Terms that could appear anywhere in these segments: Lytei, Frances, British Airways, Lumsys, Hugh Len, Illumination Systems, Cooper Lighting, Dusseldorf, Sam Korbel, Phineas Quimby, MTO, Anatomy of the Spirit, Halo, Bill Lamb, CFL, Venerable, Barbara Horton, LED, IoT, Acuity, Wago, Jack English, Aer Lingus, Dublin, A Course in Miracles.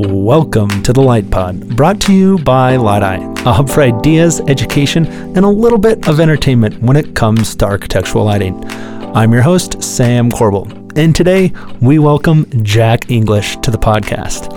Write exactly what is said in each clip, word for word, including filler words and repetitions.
Welcome to the Light Pod, brought to you by Lytei, a hub for ideas, education, and a little bit of entertainment when it comes to architectural lighting. I'm your host, Sam Korbel, and today we welcome Jack English to the podcast.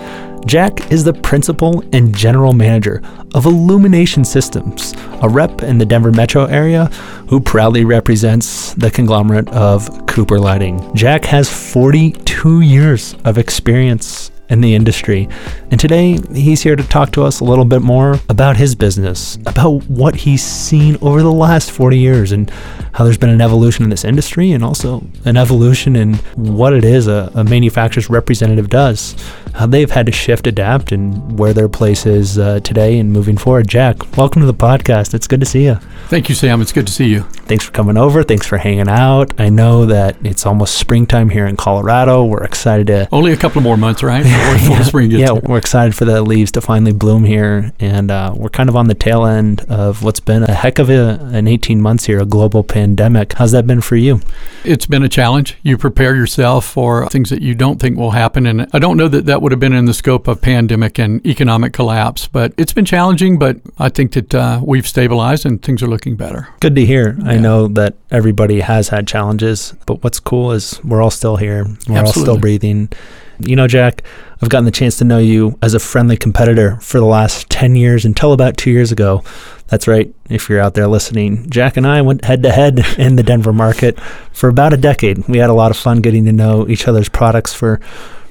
Jack is the principal and general manager of Illumination Systems, a rep in the Denver metro area who proudly represents the conglomerate of Cooper Lighting. Jack has forty-two years of experience in the industry, and today he's here to talk to us a little bit more about his business, about what he's seen over the last forty years and how there's been an evolution in this industry and also an evolution in what it is a, a manufacturer's representative does, how they've had to shift, adapt, and where their place is uh, today and moving forward. Jack, welcome to the podcast. It's good to see you. Thank you, Sam. It's good to see you. Thanks for coming over. Thanks for hanging out. I know that it's almost springtime here in Colorado. We're excited to... Only a couple of more months, right? yeah, spring gets yeah we're excited for the leaves to finally bloom here. And uh, we're kind of on the tail end of what's been a heck of a, an eighteen months here, a global pandemic. How's that been for you? It's been a challenge. You prepare yourself for things that you don't think will happen. And I don't know that that would have been in the scope of pandemic and economic collapse, but it's been challenging. But I think that uh, we've stabilized and things are looking better. Good to hear. Yeah. I know that everybody has had challenges, but what's cool is we're all still here. We're Absolutely. all still breathing. You know, Jack, I've gotten the chance to know you as a friendly competitor for the last ten years until about two years ago. That's right. If you're out there listening, Jack and I went head to head in the Denver market for about a decade. We had a lot of fun getting to know each other's products for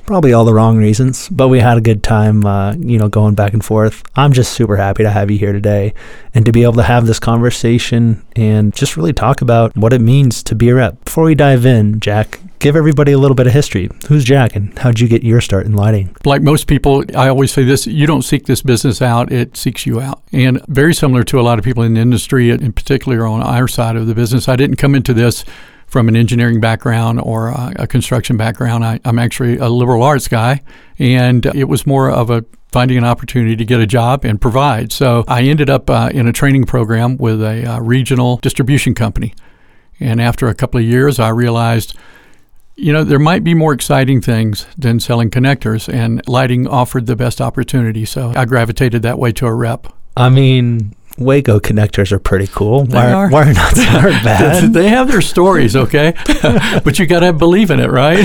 probably all the wrong reasons, but we had a good time, uh, you know, going back and forth. I'm just super happy to have you here today and to be able to have this conversation and just really talk about what it means to be a rep. Before we dive in, Jack, give everybody a little bit of history. Who's Jack and how'd you get your start in lighting? Like most people, I always say this, you don't seek this business out, it seeks you out. And very similar to a lot of people in the industry, in particular on our side of the business, I didn't come into this from an engineering background or a, a construction background. I, I'm actually a liberal arts guy, and it was more of a finding an opportunity to get a job and provide. So I ended up uh, in a training program with a uh, regional distribution company. And after a couple of years, I realized, you know, there might be more exciting things than selling connectors, and lighting offered the best opportunity. So I gravitated that way to a rep. I mean, Wago connectors are pretty cool. They why are, are. Why are not bad? They have their stories, okay? But you got to believe in it, right?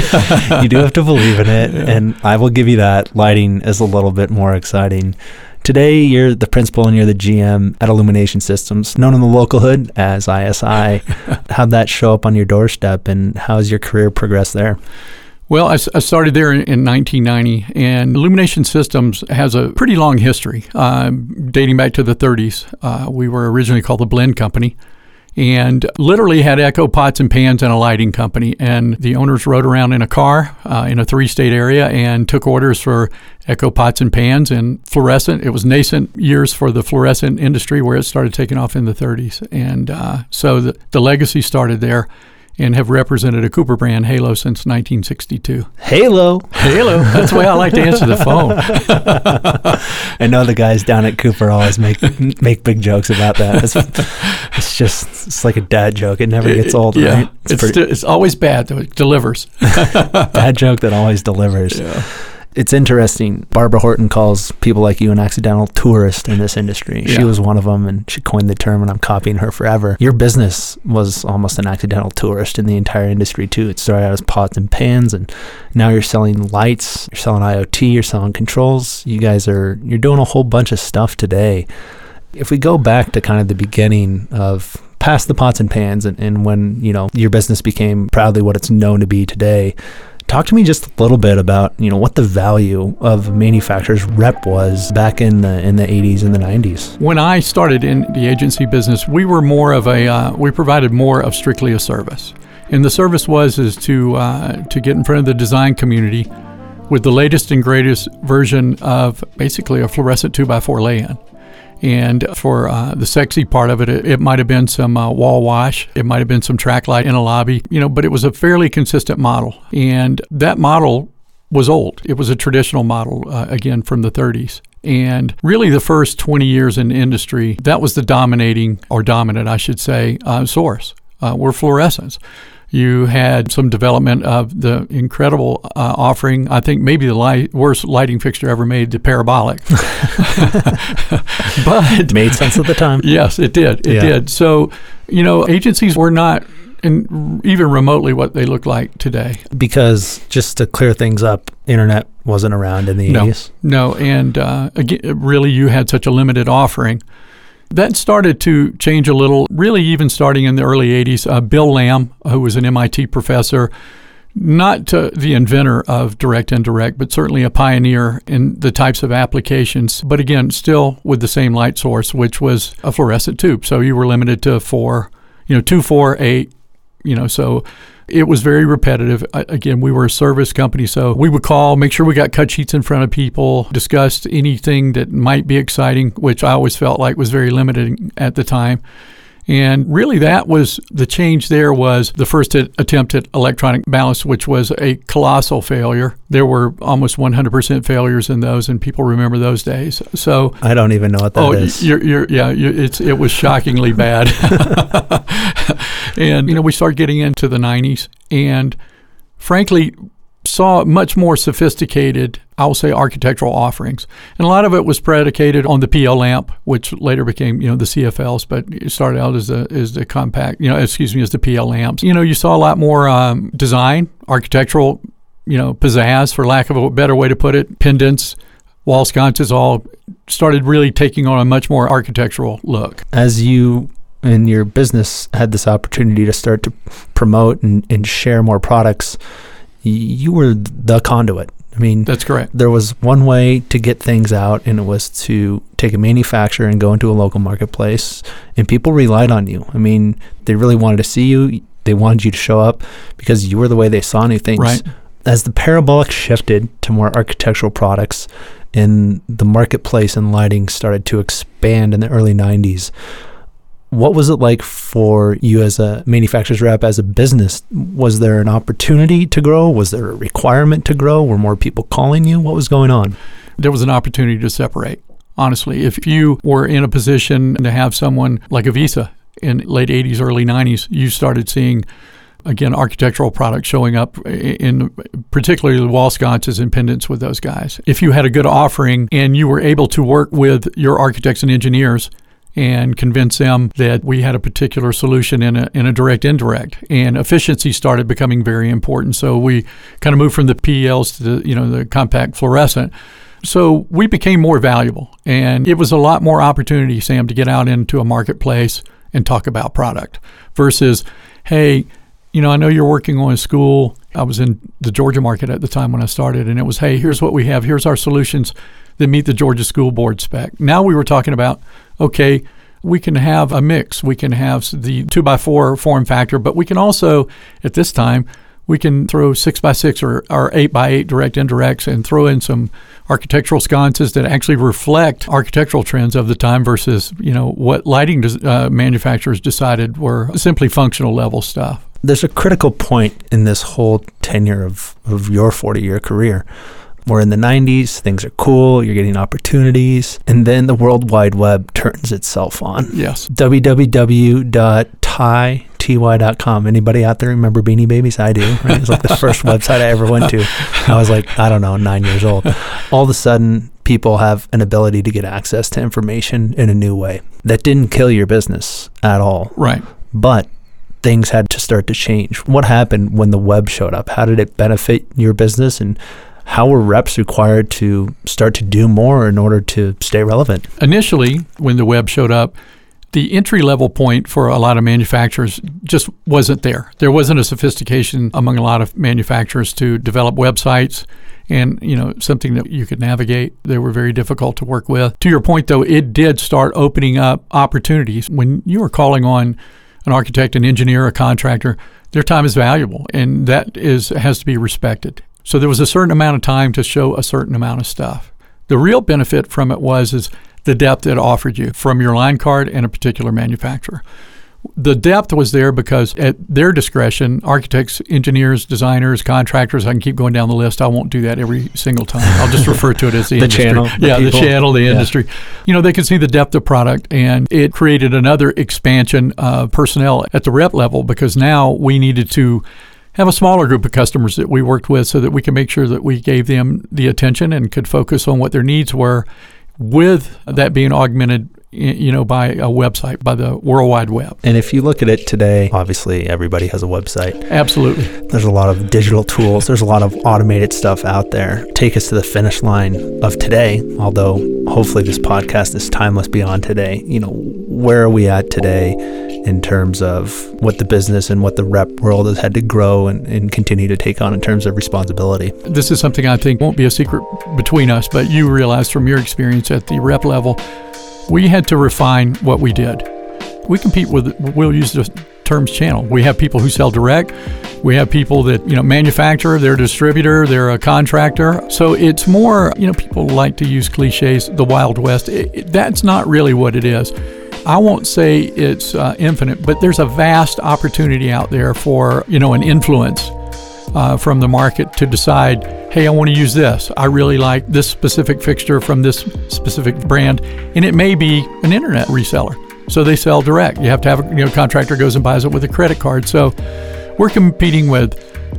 You do have to believe in it, yeah. And I will give you that. Lighting is a little bit more exciting. Today, you're the principal and you're the G M at Illumination Systems, known in the local hood as I S I. How'd that show up on your doorstep, and how's your career progressed there? Well, I, I started there in, in nineteen ninety, and Illumination Systems has a pretty long history, uh, dating back to the thirties. Uh, we were originally called the Blend Company, and literally had Echo pots and pans and a lighting company. And the owners rode around in a car uh, in a three-state area and took orders for Echo pots and pans and fluorescent. It was nascent years for the fluorescent industry where it started taking off in the thirties. And uh, so the, the legacy started there, and have represented a Cooper brand, Halo, since nineteen sixty-two. Halo. Halo. That's the way I like to answer the phone. I know the guys down at Cooper always make make big jokes about that. It's, it's just, it's like a dad joke. It never gets old, yeah. Right? It's, it's, pretty, st- it's always bad, though. It delivers. Dad joke that always delivers. Yeah. It's interesting. Barbara Horton calls people like you an accidental tourist in this industry. Yeah. She was one of them, and she coined the term, and I'm copying her forever. Your business was almost an accidental tourist in the entire industry, too. It started out as pots and pans, and now you're selling lights, you're selling I O T, you're selling controls. You guys are, you're doing a whole bunch of stuff today. If we go back to kind of the beginning of past the pots and pans and, and when, you know, your business became proudly what it's known to be today, talk to me just a little bit about, you know, what the value of manufacturer's rep was back in the in the eighties and the nineties. When I started in the agency business, we were more of a uh, we provided more of strictly a service, and the service was is to uh, to get in front of the design community with the latest and greatest version of basically a fluorescent two by four lay-in. And for uh, the sexy part of it, it, it might have been some uh, wall wash. It might have been some track light in a lobby, you know, but it was a fairly consistent model. And that model was old. It was a traditional model, uh, again, from the thirties. And really the first twenty years in the industry, that was the dominating or dominant, I should say, uh, source uh, were fluorescents. You had some development of the incredible uh, offering, I think maybe the light, worst lighting fixture ever made, the parabolic. But made sense at the time. Yes, it did. It yeah. did. So, you know, agencies were not in even remotely what they look like today. Because just to clear things up, internet wasn't around in the no, eighties. No, and uh, again, really you had such a limited offering. That started to change a little, really even starting in the early eighties. Uh, Bill Lamb, who was an M I T professor, not uh, the inventor of direct indirect, but certainly a pioneer in the types of applications. But again, still with the same light source, which was a fluorescent tube. So you were limited to four, you know, two, four, eight, you know, so it was very repetitive. Again, we were a service company, so we would call, make sure we got cut sheets in front of people, discussed anything that might be exciting, which I always felt like was very limiting at the time. And really that was, the change there was the first attempt at electronic balance, which was a colossal failure. There were almost one hundred percent failures in those, and people remember those days. So I don't even know what that oh, is. You're, you're, yeah, you're, it's, it was shockingly bad. And, you know, we started getting into the nineties and frankly saw much more sophisticated, I'll say, architectural offerings. And a lot of it was predicated on the P L lamp, which later became, you know, the C F Ls, but it started out as the, as the compact, you know, excuse me, as the P L lamps. You know, you saw a lot more um, design, architectural, you know, pizzazz, for lack of a better way to put it, pendants, wall sconces, all started really taking on a much more architectural look. As you and your business had this opportunity to start to promote and, and share more products, you were the conduit. I mean, that's correct. There was one way to get things out, and it was to take a manufacturer and go into a local marketplace, and people relied on you. I mean, they really wanted to see you. They wanted you to show up because you were the way they saw new things. Right. As the parabolic shifted to more architectural products and the marketplace and lighting started to expand in the early nineties, what was it like for you as a manufacturer's rep, as a business? Was there an opportunity to grow? Was there a requirement to grow? Were more people calling you? What was going on? There was an opportunity to separate. Honestly, if you were in a position to have someone like a Visa in late eighties, early nineties, you started seeing, again, architectural products showing up, in particularly the wall sconces and pendants with those guys. If you had a good offering and you were able to work with your architects and engineers and convince them that we had a particular solution in a, in a direct indirect, and efficiency started becoming very important. So we kind of moved from the P Ls to the, you know, the compact fluorescent. So we became more valuable, and it was a lot more opportunity, Sam, to get out into a marketplace and talk about product versus, hey, you know, I know you're working on a school. I was in the Georgia market at the time when I started, and it was, hey, here's what we have. Here's our solutions that meet the Georgia school board spec. Now we were talking about, okay, we can have a mix. We can have the two by four form factor, but we can also, at this time, we can throw six by six or, or eight by eight direct indirects and throw in some architectural sconces that actually reflect architectural trends of the time versus, you know, what lighting uh, manufacturers decided were simply functional level stuff. There's a critical point in this whole tenure of, of your forty-year career. We're in the nineties, things are cool, you're getting opportunities, and then the World Wide Web turns itself on. Yes. w w w dot ty dot com. Anybody out there remember Beanie Babies? I do. Right? It's like the first website I ever went to. I was like, I don't know, nine years old. All of a sudden, people have an ability to get access to information in a new way. That didn't kill your business at all. Right. But things had to start to change. What happened when the web showed up? How did it benefit your business, and how were reps required to start to do more in order to stay relevant? Initially, when the web showed up, the entry-level point for a lot of manufacturers just wasn't there. There wasn't a sophistication among a lot of manufacturers to develop websites and, you know, something that you could navigate. They were very difficult to work with. To your point, though, it did start opening up opportunities. When you were calling on an architect, an engineer, a contractor, their time is valuable, and that is has to be respected. So there was a certain amount of time to show a certain amount of stuff. The real benefit from it was is the depth it offered you from your line card and a particular manufacturer. The depth was there because at their discretion, architects, engineers, designers, contractors, I can keep going down the list. I won't do that every single time. I'll just refer to it as the, the industry. Channel, yeah, the, the channel, the yeah. industry. You know, they could see the depth of product, and it created another expansion of personnel at the rep level, because now we needed to have a smaller group of customers that we worked with so that we can make sure that we gave them the attention and could focus on what their needs were, with that being augmented, you know, by a website, by the World Wide Web. And if you look at it today, obviously everybody has a website. Absolutely. There's a lot of digital tools. There's a lot of automated stuff out there. Take us to the finish line of today, although hopefully this podcast is timeless beyond today. You know, where are we at today in terms of what the business and what the rep world has had to grow and, and continue to take on in terms of responsibility? This is something I think won't be a secret between us, but you realize from your experience at the rep level, we had to refine what we did. We compete with, we'll use the terms channel. We have people who sell direct. We have people that, you know, manufacture, they're a distributor, they're a contractor. So it's more, you know, people like to use cliches, the Wild West. It, it, that's not really what it is. I won't say it's uh, infinite, but there's a vast opportunity out there for, you know, an influence uh, from the market to decide, hey, I want to use this. I really like this specific fixture from this specific brand. And it may be an internet reseller. So they sell direct. You have to have, a, you know, contractor goes and buys it with a credit card. So we're competing with,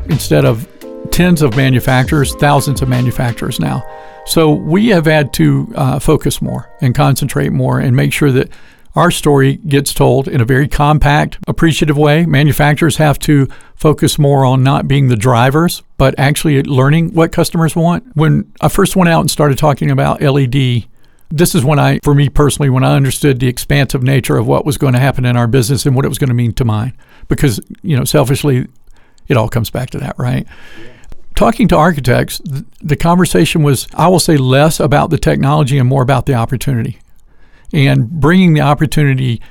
instead of tens of manufacturers, thousands of manufacturers now. So we have had to uh, focus more and concentrate more and make sure that our story gets told in a very compact, appreciative way. Manufacturers have to focus more on not being the drivers, but actually learning what customers want. When I first went out and started talking about L E D, this is when I, for me personally, when I understood the expansive nature of what was going to happen in our business and what it was going to mean to mine. Because, you know, selfishly, it all comes back to that, right? Talking to architects, the conversation was, I will say, less about the technology and more about the opportunity. And bringing the opportunity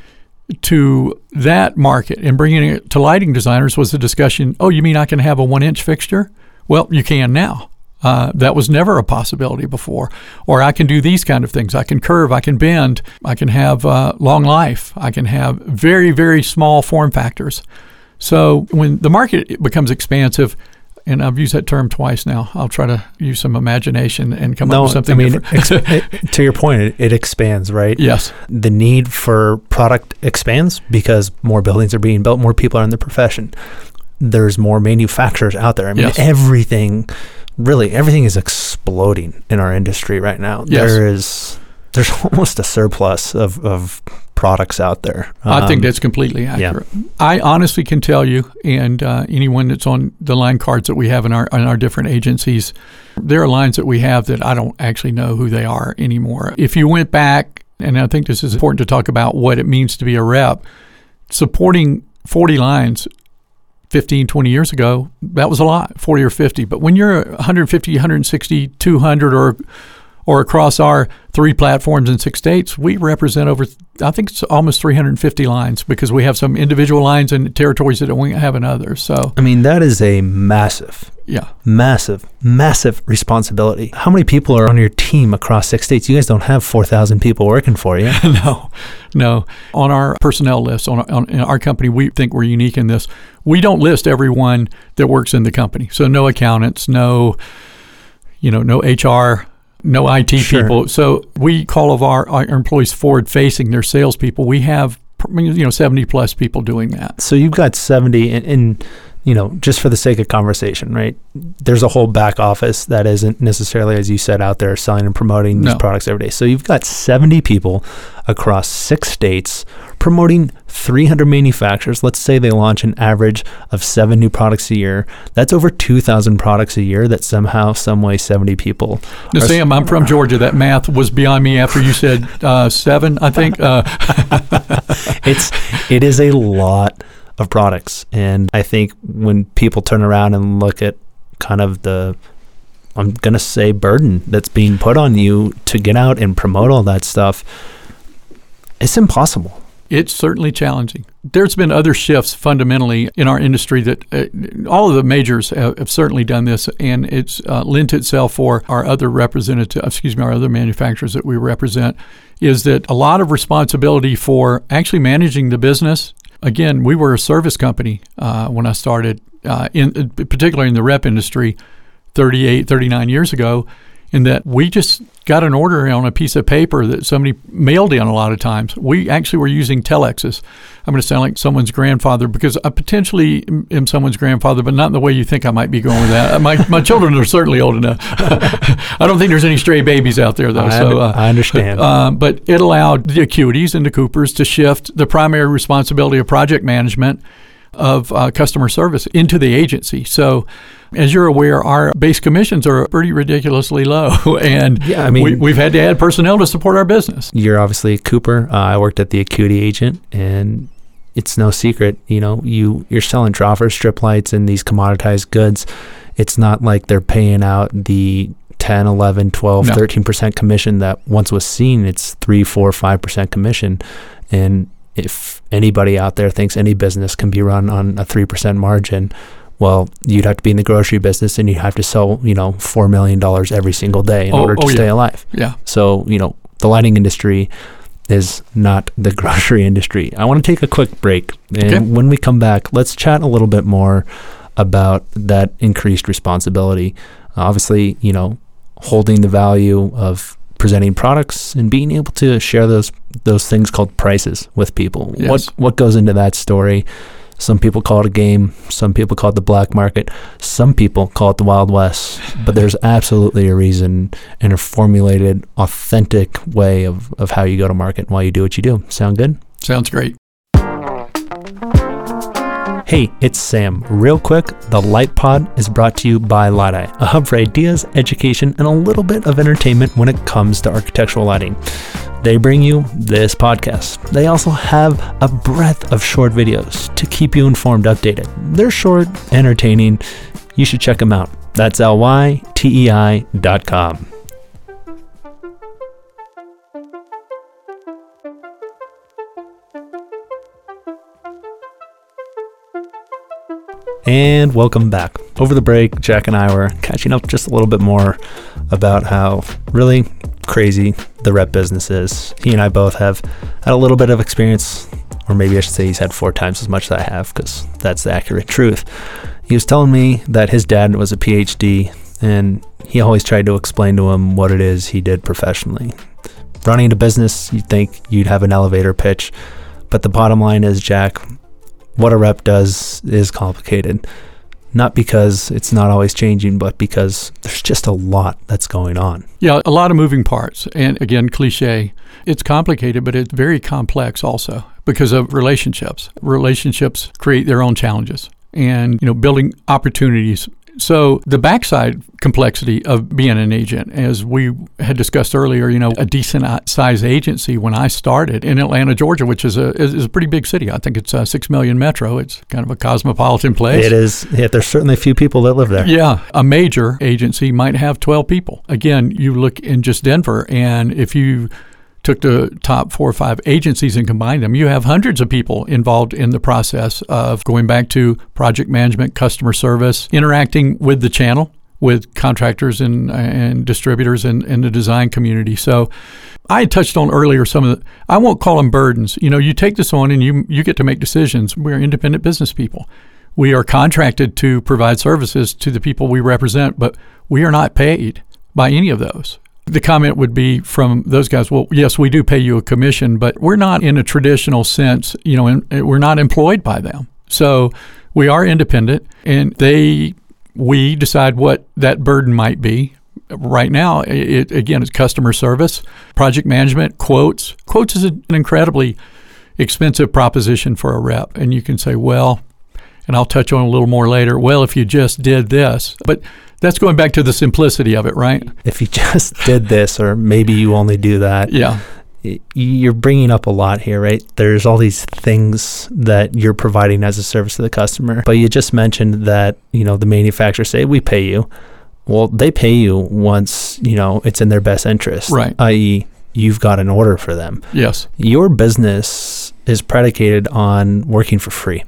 to that market and bringing it to lighting designers was the discussion. Oh, you mean I can have a one-inch fixture? Well, you can now. Uh, that was never a possibility before. Or I can do these kind of things. I can curve. I can bend. I can have uh, long life. I can have very, very small form factors. So when the market becomes expansive, and I've used that term twice now. I'll try to use some imagination and come no, up with something. I mean, exp- it, to your point, it, it expands, right? Yes. The need for product expands because more buildings are being built, more people are in the profession. There's more manufacturers out there. I mean, yes. everything, really, everything is exploding in our industry right now. Yes. There is, there's almost a surplus of, of products out there. Um, I think that's completely accurate. Yeah. I honestly can tell you, and uh, anyone that's on the line cards that we have in our in our different agencies, there are lines that we have that I don't actually know who they are anymore. If you went back, and I think this is important to talk about what it means to be a rep, supporting forty lines fifteen, twenty years ago, that was a lot, forty or fifty. But when you're one hundred fifty, one hundred sixty, two hundred or or across our three platforms in six states, we represent over, I think it's almost three hundred fifty lines, because we have some individual lines and territories that we have in others. So I mean, that is a massive, yeah, massive, massive responsibility. How many people are on your team across six states? You guys don't have four thousand people working for you. no, no. On our personnel list, on, on in our company, we think we're unique in this. We don't list everyone that works in the company. So no accountants, no, you know, no H R. No I T sure. people. So we call of our, our employees forward-facing, their salespeople. We have, you know, seventy plus people doing that. So you've got seventy, and, and you know, just for the sake of conversation, right? There's a whole back office that isn't necessarily, as you said, out there selling and promoting these no. products every day. So you've got seventy people across six states promoting three hundred manufacturers. Let's say they launch an average of seven new products a year. That's over two thousand products a year that somehow, some way, seventy people. Now, Sam, I'm from Georgia. That math was beyond me after you said uh, seven, I think. Uh. it's it is a lot of products. And I think when people turn around and look at kind of the, I'm going to say, burden that's being put on you to get out and promote all that stuff, it's impossible. It's certainly challenging. There's been other shifts fundamentally in our industry that uh, all of the majors have, have certainly done this, and it's uh, lent itself for our other representative, excuse me, our other manufacturers that we represent, is that a lot of responsibility for actually managing the business Again, we were a service company uh, when I started, uh, in particularly in the rep industry thirty-eight, thirty-nine years ago, in that we just got an order on a piece of paper that somebody mailed in a lot of times. We actually were using telexes. I'm going to sound like someone's grandfather because I potentially am someone's grandfather, but not in the way you think I might be going with that. my my children are certainly old enough. I don't think there's any stray babies out there, though. I, so, uh, I understand. Uh, but it allowed the Acuities and the Coopers to shift the primary responsibility of project management of uh, customer service into the agency. So, as you're aware, our base commissions are pretty ridiculously low, and yeah, I mean, we, we've had to add personnel to support our business. You're obviously a Cooper. Uh, I worked at the Acuity agent, and it's no secret, you know, you, you're selling dropper strip lights and these commoditized goods. It's not like they're paying out the ten, eleven, twelve, no. thirteen percent commission that once was seen. It's three, four, five percent commission. And if anybody out there thinks any business can be run on a three percent margin, well, you'd have to be in the grocery business and you'd have to sell, you know, four million dollars every single day in oh, order to oh, stay yeah. alive. Yeah. So, you know, the lighting industry is not the grocery industry. I want to take a quick break. And okay. when we come back, let's chat a little bit more about that increased responsibility. Obviously, you know, holding the value of presenting products and being able to share those those things called prices with people. Yes. What what goes into that story? Some people call it a game. Some people call it the black market. Some people call it the Wild West. But there's absolutely a reason and a formulated, authentic way of, of how you go to market and why you do what you do. Sound good? Sounds great. Hey, it's Sam. Real quick, the Light Pod is brought to you by Lytei, a hub for ideas, education, and a little bit of entertainment when it comes to architectural lighting. They bring you this podcast. They also have a breadth of short videos to keep you informed, updated. They're short, entertaining. You should check them out. That's L Y T E I dot com. And welcome back. Over the break, Jack and I were catching up just a little bit more about how really crazy the rep business is. He and I both have had a little bit of experience, or maybe I should say he's had four times as much as I have, because that's the accurate truth. He was telling me that his dad was a P H D, and he always tried to explain to him what it is he did professionally. Running a business, you'd think you'd have an elevator pitch, but the bottom line is, Jack, what a rep does is complicated, not because it's not always changing, but because there's just a lot that's going on. Yeah, a lot of moving parts. And again, cliche, it's complicated, but it's very complex also because of relationships. Relationships create their own challenges and, you know, building opportunities. So the backside complexity of being an agent, as we had discussed earlier, you know, a decent size agency when I started in Atlanta, Georgia, which is a is a pretty big city. I think it's a six million metro. It's kind of a cosmopolitan place. It is. Yeah, there's certainly a few people that live there. Yeah. A major agency might have twelve people. Again, you look in just Denver, and if you took the top four or five agencies and combined them, you have hundreds of people involved in the process of going back to project management, customer service, interacting with the channel, with contractors and and distributors and, and the design community. So I touched on earlier some of the, I won't call them burdens. You know, you take this on and you you get to make decisions. We're independent business people. We are contracted to provide services to the people we represent, but we are not paid by any of those. The comment would be from those guys, well, yes, we do pay you a commission, but we're not in a traditional sense, you know, in, we're not employed by them. So we are independent, and they, we decide what that burden might be. Right now, it, again, it's customer service, project management, quotes. Quotes is an incredibly expensive proposition for a rep, and you can say, well, and I'll touch on a little more later, well, if you just did this, but that's going back to the simplicity of it, right? If you just did this, or maybe you only do that. Yeah. You're bringing up a lot here, right? There's all these things that you're providing as a service to the customer. But you just mentioned that, you know, the manufacturers say, we pay you. Well, they pay you once, you know, it's in their best interest. Right. that is, you've got an order for them. Yes. Your business is predicated on working for free.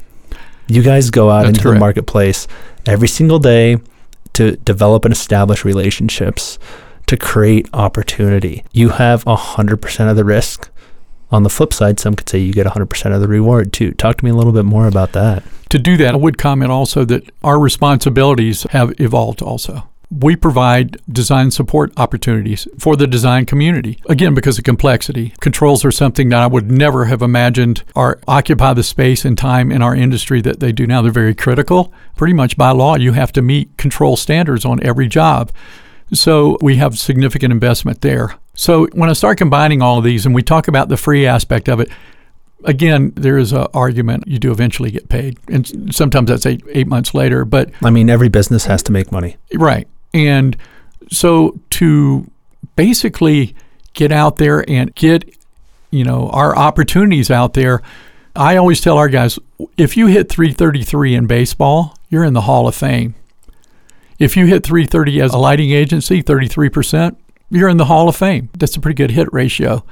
You guys go out that's into correct. The marketplace every single day to develop and establish relationships, to create opportunity. You have one hundred percent of the risk. On the flip side, some could say you get one hundred percent of the reward too. Talk to me a little bit more about that. To do that, I would comment also that our responsibilities have evolved also. We provide design support opportunities for the design community, again, because of complexity. Controls are something that I would never have imagined or occupy the space and time in our industry that they do now. They're very critical. Pretty much by law, you have to meet control standards on every job. So we have significant investment there. So when I start combining all of these and we talk about the free aspect of it, again, there is an argument you do eventually get paid. And sometimes that's eight, eight months later. But I mean, every business has to make money. Right. And so to basically get out there and get, you know, our opportunities out there, I always tell our guys, if you hit three thirty-three in baseball, you're in the Hall of Fame. If you hit three thirty as a lighting agency, thirty-three percent, you're in the Hall of Fame. That's a pretty good hit ratio.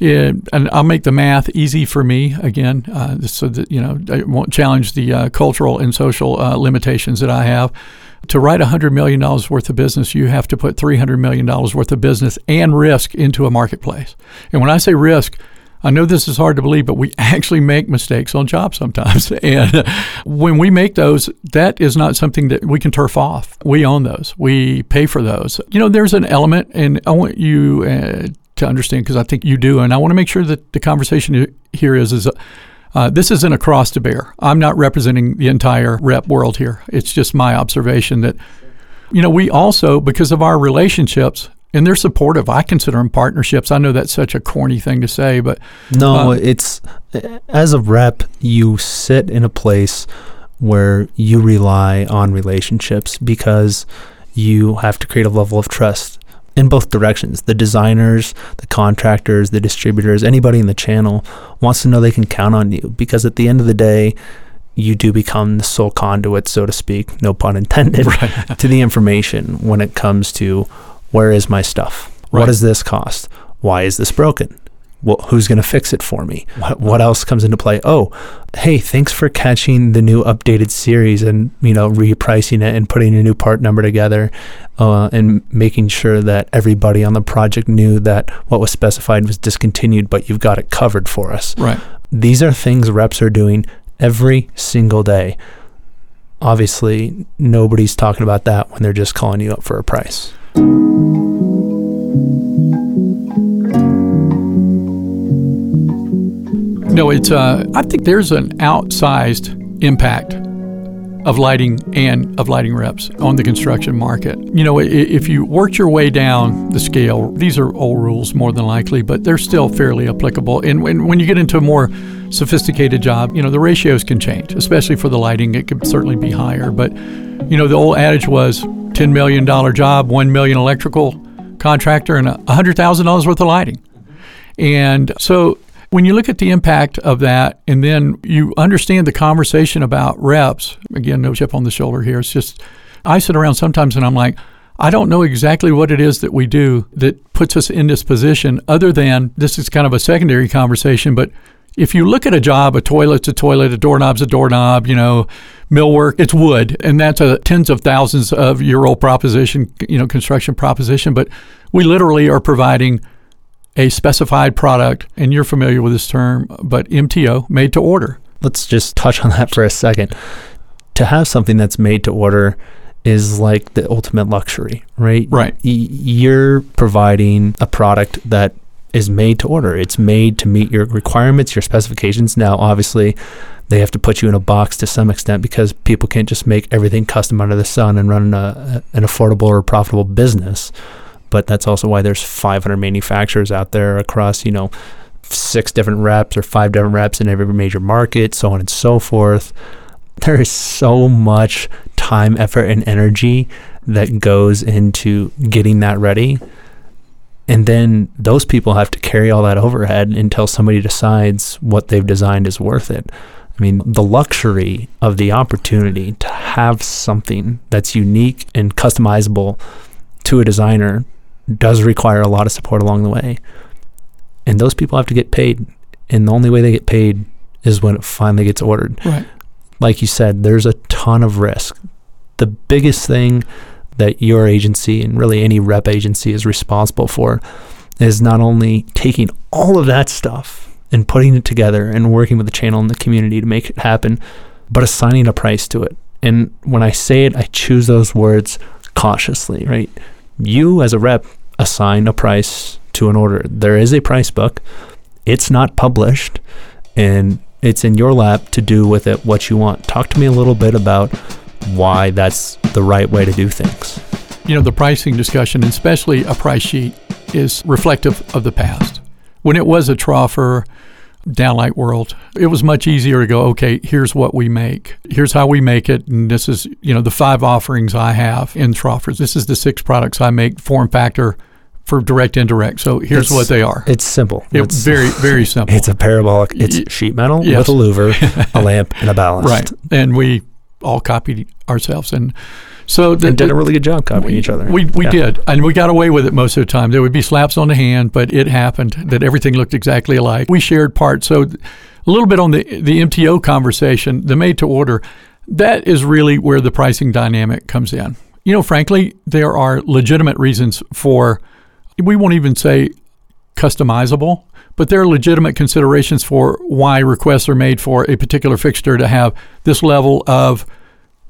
It, and I'll make the math easy for me, again, uh, so that, you know, I won't challenge the uh, cultural and social uh, limitations that I have. To write one hundred million dollars worth of business, you have to put three hundred million dollars worth of business and risk into a marketplace. And when I say risk, I know this is hard to believe, but we actually make mistakes on jobs sometimes. And when we make those, that is not something that we can turf off. We own those. We pay for those. You know, there's an element, and I want you uh, to understand, because I think you do, and I want to make sure that the conversation here is, is uh, this isn't a cross to bear. I'm not representing the entire rep world here. It's just my observation that, you know, we also, because of our relationships, and they're supportive. I consider them partnerships. I know that's such a corny thing to say, but... No, uh, it's... As a rep, you sit in a place where you rely on relationships because you have to create a level of trust in both directions. The designers, the contractors, the distributors, anybody in the channel wants to know they can count on you, because at the end of the day, you do become the sole conduit, so to speak, no pun intended, right, to the information when it comes to... Where is my stuff? Right. What does this cost? Why is this broken? Well, who's going to fix it for me? What, what else comes into play? Oh, hey, thanks for catching the new updated series and, you know, repricing it and putting a new part number together uh, and making sure that everybody on the project knew that what was specified was discontinued, but you've got it covered for us. Right. These are things reps are doing every single day. Obviously, nobody's talking about that when they're just calling you up for a price. No, it's. Uh, I think there's an outsized impact of lighting and of lighting reps on the construction market. You know, if you worked your way down the scale, these are old rules more than likely, but they're still fairly applicable. And when, when you get into a more sophisticated job, you know, the ratios can change, especially for the lighting. It could certainly be higher. But, you know, the old adage was ten million dollars job, one million dollars electrical contractor, and one hundred thousand dollars worth of lighting. And so when you look at the impact of that, and then you understand the conversation about reps, again, no chip on the shoulder here. It's just, I sit around sometimes and I'm like, I don't know exactly what it is that we do that puts us in this position, other than this is kind of a secondary conversation, but if you look at a job, a toilet's a toilet, a doorknob's a doorknob, you know, millwork, it's wood. And that's a tens of thousands of year old proposition, you know, construction proposition. But we literally are providing a specified product, and you're familiar with this term, but M T O, made to order. Let's just touch on that for a second. To have something that's made to order is like the ultimate luxury, right? Right. Y- you're providing a product that is made to order. It's made to meet your requirements, your specifications. Now, obviously, they have to put you in a box to some extent, because people can't just make everything custom under the sun and run a, an affordable or profitable business. But that's also why there's five hundred manufacturers out there across, you know, six different reps or five different reps in every major market, so on and so forth. There is so much time, effort, and energy that goes into getting that ready. And then those people have to carry all that overhead until somebody decides what they've designed is worth it. I mean, the luxury of the opportunity to have something that's unique and customizable to a designer does require a lot of support along the way. And those people have to get paid. And the only way they get paid is when it finally gets ordered. Right. Like you said, there's a ton of risk. The biggest thing that your agency, and really any rep agency, is responsible for is not only taking all of that stuff and putting it together and working with the channel and the community to make it happen, but assigning a price to it. And when I say it, I choose those words cautiously, right? You as a rep assign a price to an order. There is a price book. It's not published, and it's in your lap to do with it what you want. Talk to me a little bit about why that's the right way to do things. You know, the pricing discussion, and especially a price sheet, is reflective of the past. When it was a trougher, downlight world, it was much easier to go, okay, here's what we make. Here's how we make it. And this is, you know, the five offerings I have in troughers. This is the six products I make, form factor for direct, indirect. So here's it's, what they are. It's simple. It, it's very, very simple. It's a parabolic. It's sheet metal yes. with a louver, a lamp, and a ballast. Right. And we all copied ourselves. And so the, and did the, a really good job copying we, each other. We we yeah. did. And we got away with it most of the time. There would be slaps on the hand, but it happened that everything looked exactly alike. We shared parts. So a little bit on the, the M T O conversation, the made to order, that is really where the pricing dynamic comes in. You know, frankly, there are legitimate reasons for, we won't even say customizable, but there are legitimate considerations for why requests are made for a particular fixture to have this level of,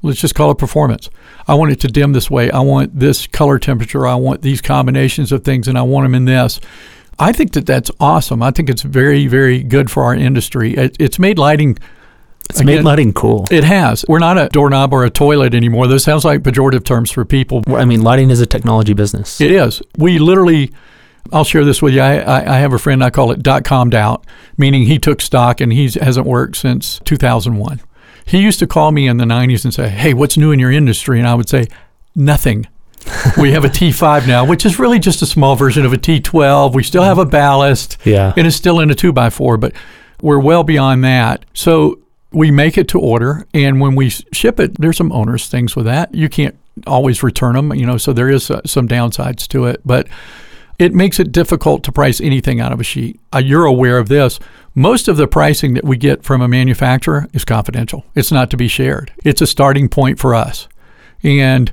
let's just call it performance. I want it to dim this way. I want this color temperature. I want these combinations of things, and I want them in this. I think that that's awesome. I think it's very, very good for our industry. It, it's made lighting. It's again, made lighting cool. It has. We're not a doorknob or a toilet anymore. Those sounds like pejorative terms for people. I mean, lighting is a technology business. It is. We literally, I'll share this with you. I, I, I have a friend, I call it dot-commed out, meaning he took stock and he hasn't worked since two thousand one. He used to call me in the nineties and say, hey, what's new in your industry? And I would say, nothing. We have a T five now, which is really just a small version of a T twelve. We still have a ballast. Yeah. And it's still in a two by four, but we're well beyond that. So we make it to order, and when we ship it, there's some onerous things with that. You can't always return them, you know, so there is uh, some downsides to it. But it makes it difficult to price anything out of a sheet. Uh, you're aware of this. Most of the pricing that we get from a manufacturer is confidential. It's not to be shared. It's a starting point for us. And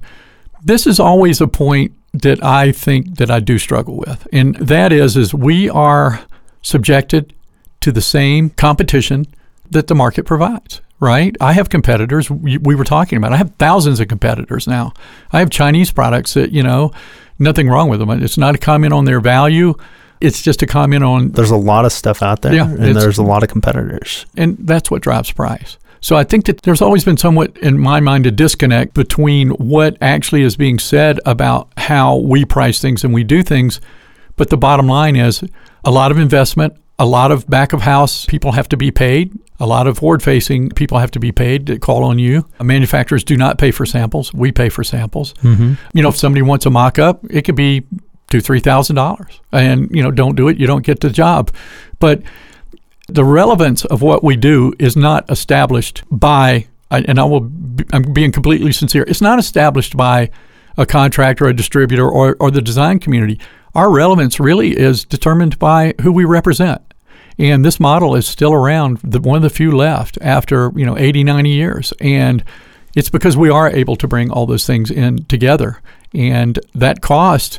this is always a point that I think that I do struggle with. And that is, is we are subjected to the same competition that the market provides, right? I have competitors we, we were talking about. I have thousands of competitors now. I have Chinese products that, you know, nothing wrong with them. It's not a comment on their value. It's just a comment on... There's a lot of stuff out there, yeah, and there's a lot of competitors. And that's what drives price. So I think that there's always been somewhat, in my mind, a disconnect between what actually is being said about how we price things and we do things. But the bottom line is a lot of investment, a lot of back-of-house people have to be paid. A lot of forward-facing people have to be paid that call on you. Manufacturers do not pay for samples. We pay for samples. Mm-hmm. You know, if somebody wants a mock-up, it could be two thousand dollars, three thousand dollars. And, you know, don't do it. You don't get the job. But the relevance of what we do is not established by, and I will be, I'm being completely sincere, it's not established by a contractor, a distributor, or, or the design community. Our relevance really is determined by who we represent. And this model is still around, the, one of the few left after, you know, eighty, ninety years. And it's because we are able to bring all those things in together. And that cost,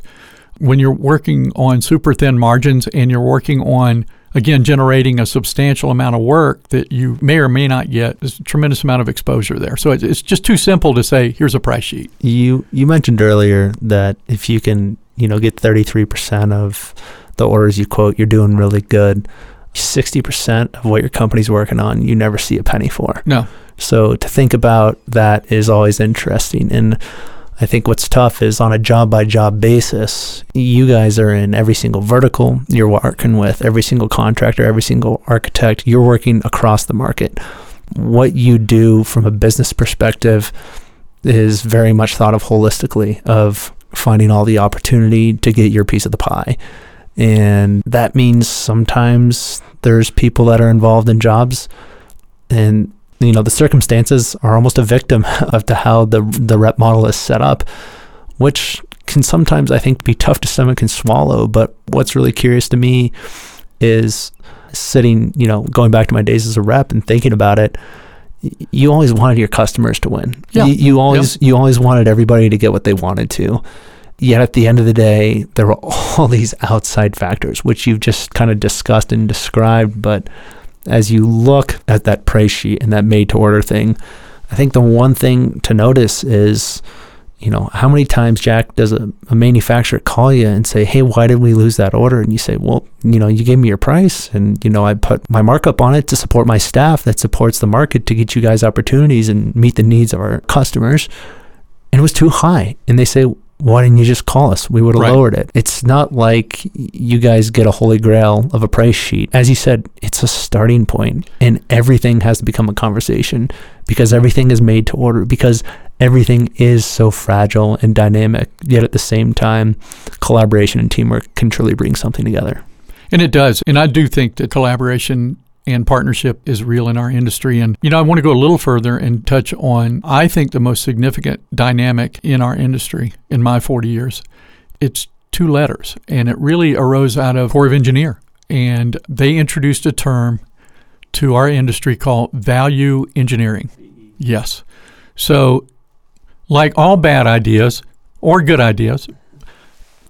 when you're working on super thin margins and you're working on, again, generating a substantial amount of work that you may or may not get, there's a tremendous amount of exposure there. So it's just too simple to say, here's a price sheet. You you mentioned earlier that if you can, you know, get thirty-three percent of the orders you quote, you're doing really good. sixty percent of what your company's working on, you never see a penny for. No. So to think about that is always interesting. And I think what's tough is on a job-by-job basis, you guys are in every single vertical you're working with, every single contractor, every single architect. You're working across the market. What you do from a business perspective is very much thought of holistically, of finding all the opportunity to get your piece of the pie. And that means sometimes there's people that are involved in jobs, and you know the circumstances are almost a victim of to how the the rep model is set up, which can sometimes I think be tough to stomach and swallow. But what's really curious to me is sitting, you know, going back to my days as a rep and thinking about it. You always wanted your customers to win. Yeah. You, you always yeah. you always wanted everybody to get what they wanted to. Yet at the end of the day, there were all these outside factors, which you've just kind of discussed and described. But as you look at that price sheet and that made-to-order thing, I think the one thing to notice is, you know, how many times, Jack, does a, a manufacturer call you and say, hey, why did we lose that order? And you say, well, you know, you gave me your price and, you know, I put my markup on it to support my staff that supports the market to get you guys opportunities and meet the needs of our customers. And it was too high. And they say, why didn't you just call us? We would have right. lowered it. It's not like you guys get a holy grail of a price sheet. As you said, it's a starting point, and everything has to become a conversation because everything is made to order, because everything is so fragile and dynamic. Yet at the same time, collaboration and teamwork can truly bring something together. And it does. And I do think that collaboration and partnership is real in our industry. And, you know, I want to go a little further and touch on, I think, the most significant dynamic in our industry in my forty years. It's two letters, and it really arose out of Corps of Engineer. And they introduced a term to our industry called value engineering. Yes. So like all bad ideas or good ideas,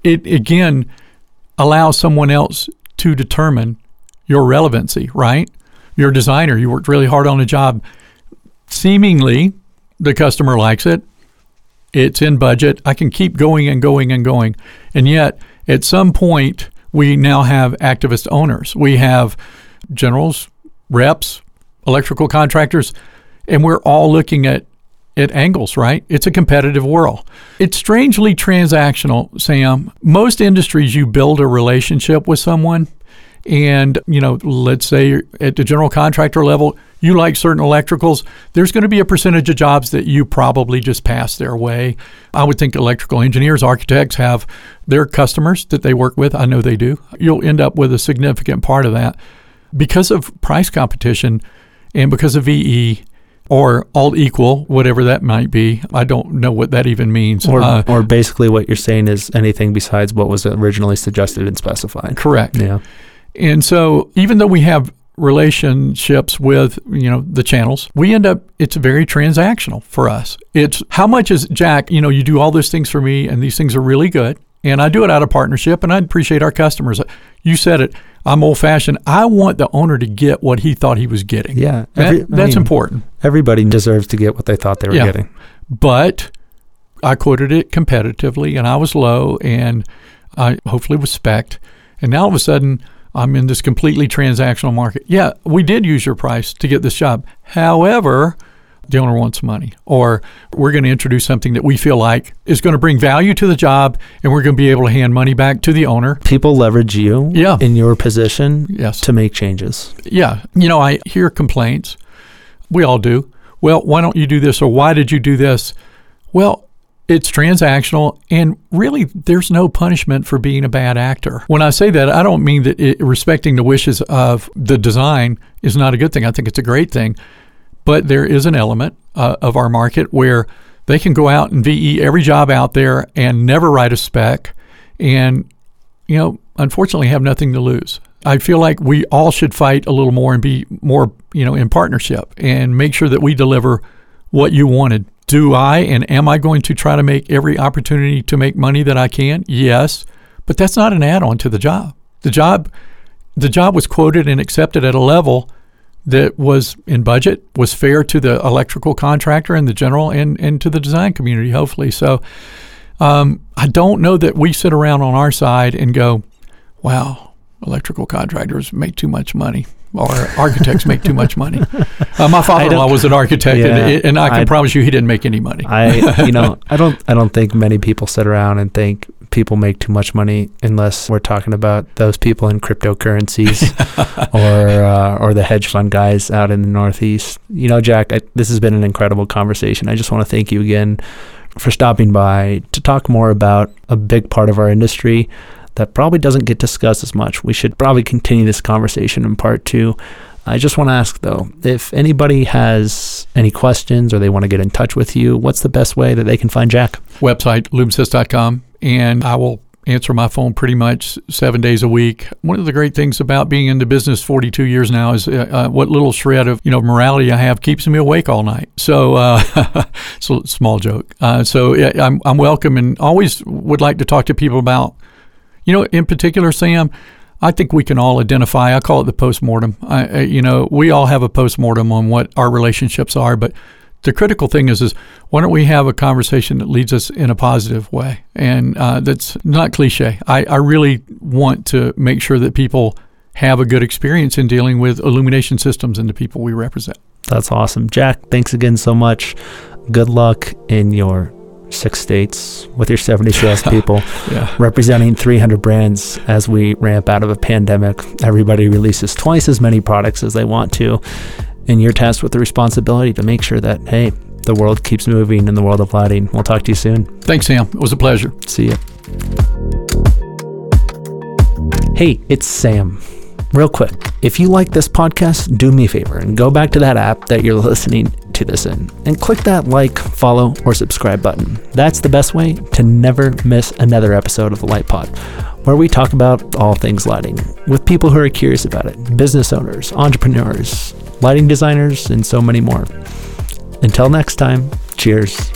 it again allows someone else to determine your relevancy, right? You're a designer. You worked really hard on a job. Seemingly, the customer likes it. It's in budget. I can keep going and going and going. And yet, at some point, we now have activist owners. We have generals, reps, electrical contractors, and we're all looking at, at angles, right? It's a competitive world. It's strangely transactional, Sam. Most industries, you build a relationship with someone. And, you know, let's say at the general contractor level, you like certain electricals, there's going to be a percentage of jobs that you probably just pass their way. I would think electrical engineers, architects have their customers that they work with. I know they do. You'll end up with a significant part of that. Because of price competition and because of V E or all equal, whatever that might be, I don't know what that even means. Or, uh, or basically what you're saying is anything besides what was originally suggested and specified. Correct. Yeah. And so even though we have relationships with, you know, the channels, we end up, it's very transactional for us. It's how much is, Jack, you know, you do all those things for me and these things are really good. And I do it out of partnership and I appreciate our customers. You said it. I'm old fashioned. I want the owner to get what he thought he was getting. Yeah. Every, that, that's I mean, important. Everybody deserves to get what they thought they were yeah. getting. But I quoted it competitively and I was low and I hopefully was spec'd. And now all of a sudden, I'm in this completely transactional market. Yeah, we did use your price to get this job. However, the owner wants money, or we're going to introduce something that we feel like is going to bring value to the job, and we're going to be able to hand money back to the owner. People leverage you yeah. in your position yes. to make changes. Yeah. You know, I hear complaints. We all do. Well, why don't you do this, or why did you do this? Well, it's transactional, and really, there's no punishment for being a bad actor. When I say that, I don't mean that it, respecting the wishes of the design is not a good thing. I think it's a great thing, but there is an element uh, of our market where they can go out and V E every job out there and never write a spec and, you know, unfortunately have nothing to lose. I feel like we all should fight a little more and be more, you know, in partnership and make sure that we deliver what you wanted. Do I and am I going to try to make every opportunity to make money that I can? Yes, but that's not an add-on to the job. The job the job was quoted and accepted at a level that was in budget, was fair to the electrical contractor and the general and, and to the design community, hopefully. So um, I don't know that we sit around on our side and go, wow, electrical contractors make too much money. Or architects make too much money. Uh, my father-in-law was an architect, yeah, and, and I can I, promise you he didn't make any money. I, you know, I don't, I don't think many people sit around and think people make too much money unless we're talking about those people in cryptocurrencies or uh, or the hedge fund guys out in the Northeast. You know, Jack, I, this has been an incredible conversation. I just want to thank you again for stopping by to talk more about a big part of our industry that probably doesn't get discussed as much. We should probably continue this conversation in part two. I just want to ask, though, if anybody has any questions or they want to get in touch with you, what's the best way that they can find Jack? Website, Lumsys dot com, and I will answer my phone pretty much seven days a week. One of the great things about being in the business forty-two years now is uh, what little shred of, you know, morality I have keeps me awake all night. So, uh, so small joke. Uh, so yeah, I'm, I'm welcome and always would like to talk to people about, you know, in particular, Sam, I think we can all identify. I call it the postmortem. I, you know, we all have a postmortem on what our relationships are, but the critical thing is, is why don't we have a conversation that leads us in a positive way? And uh, that's not cliche. I, I really want to make sure that people have a good experience in dealing with Illumination Systems and the people we represent. That's awesome. Jack, thanks again so much. Good luck in your six states with your seventy salespeople yeah. representing three hundred brands as we ramp out of a pandemic. Everybody releases twice as many products as they want to. And you're tasked with the responsibility to make sure that, hey, the world keeps moving in the world of lighting. We'll talk to you soon. Thanks, Sam. It was a pleasure. See you. Hey, it's Sam. Real quick, if you like this podcast, do me a favor and go back to that app that you're listening to this in and click that like, follow, or subscribe button. That's the best way to never miss another episode of the Light Pod, where we talk about all things lighting with people who are curious about it, business owners, entrepreneurs, lighting designers, and so many more. Until next time, cheers.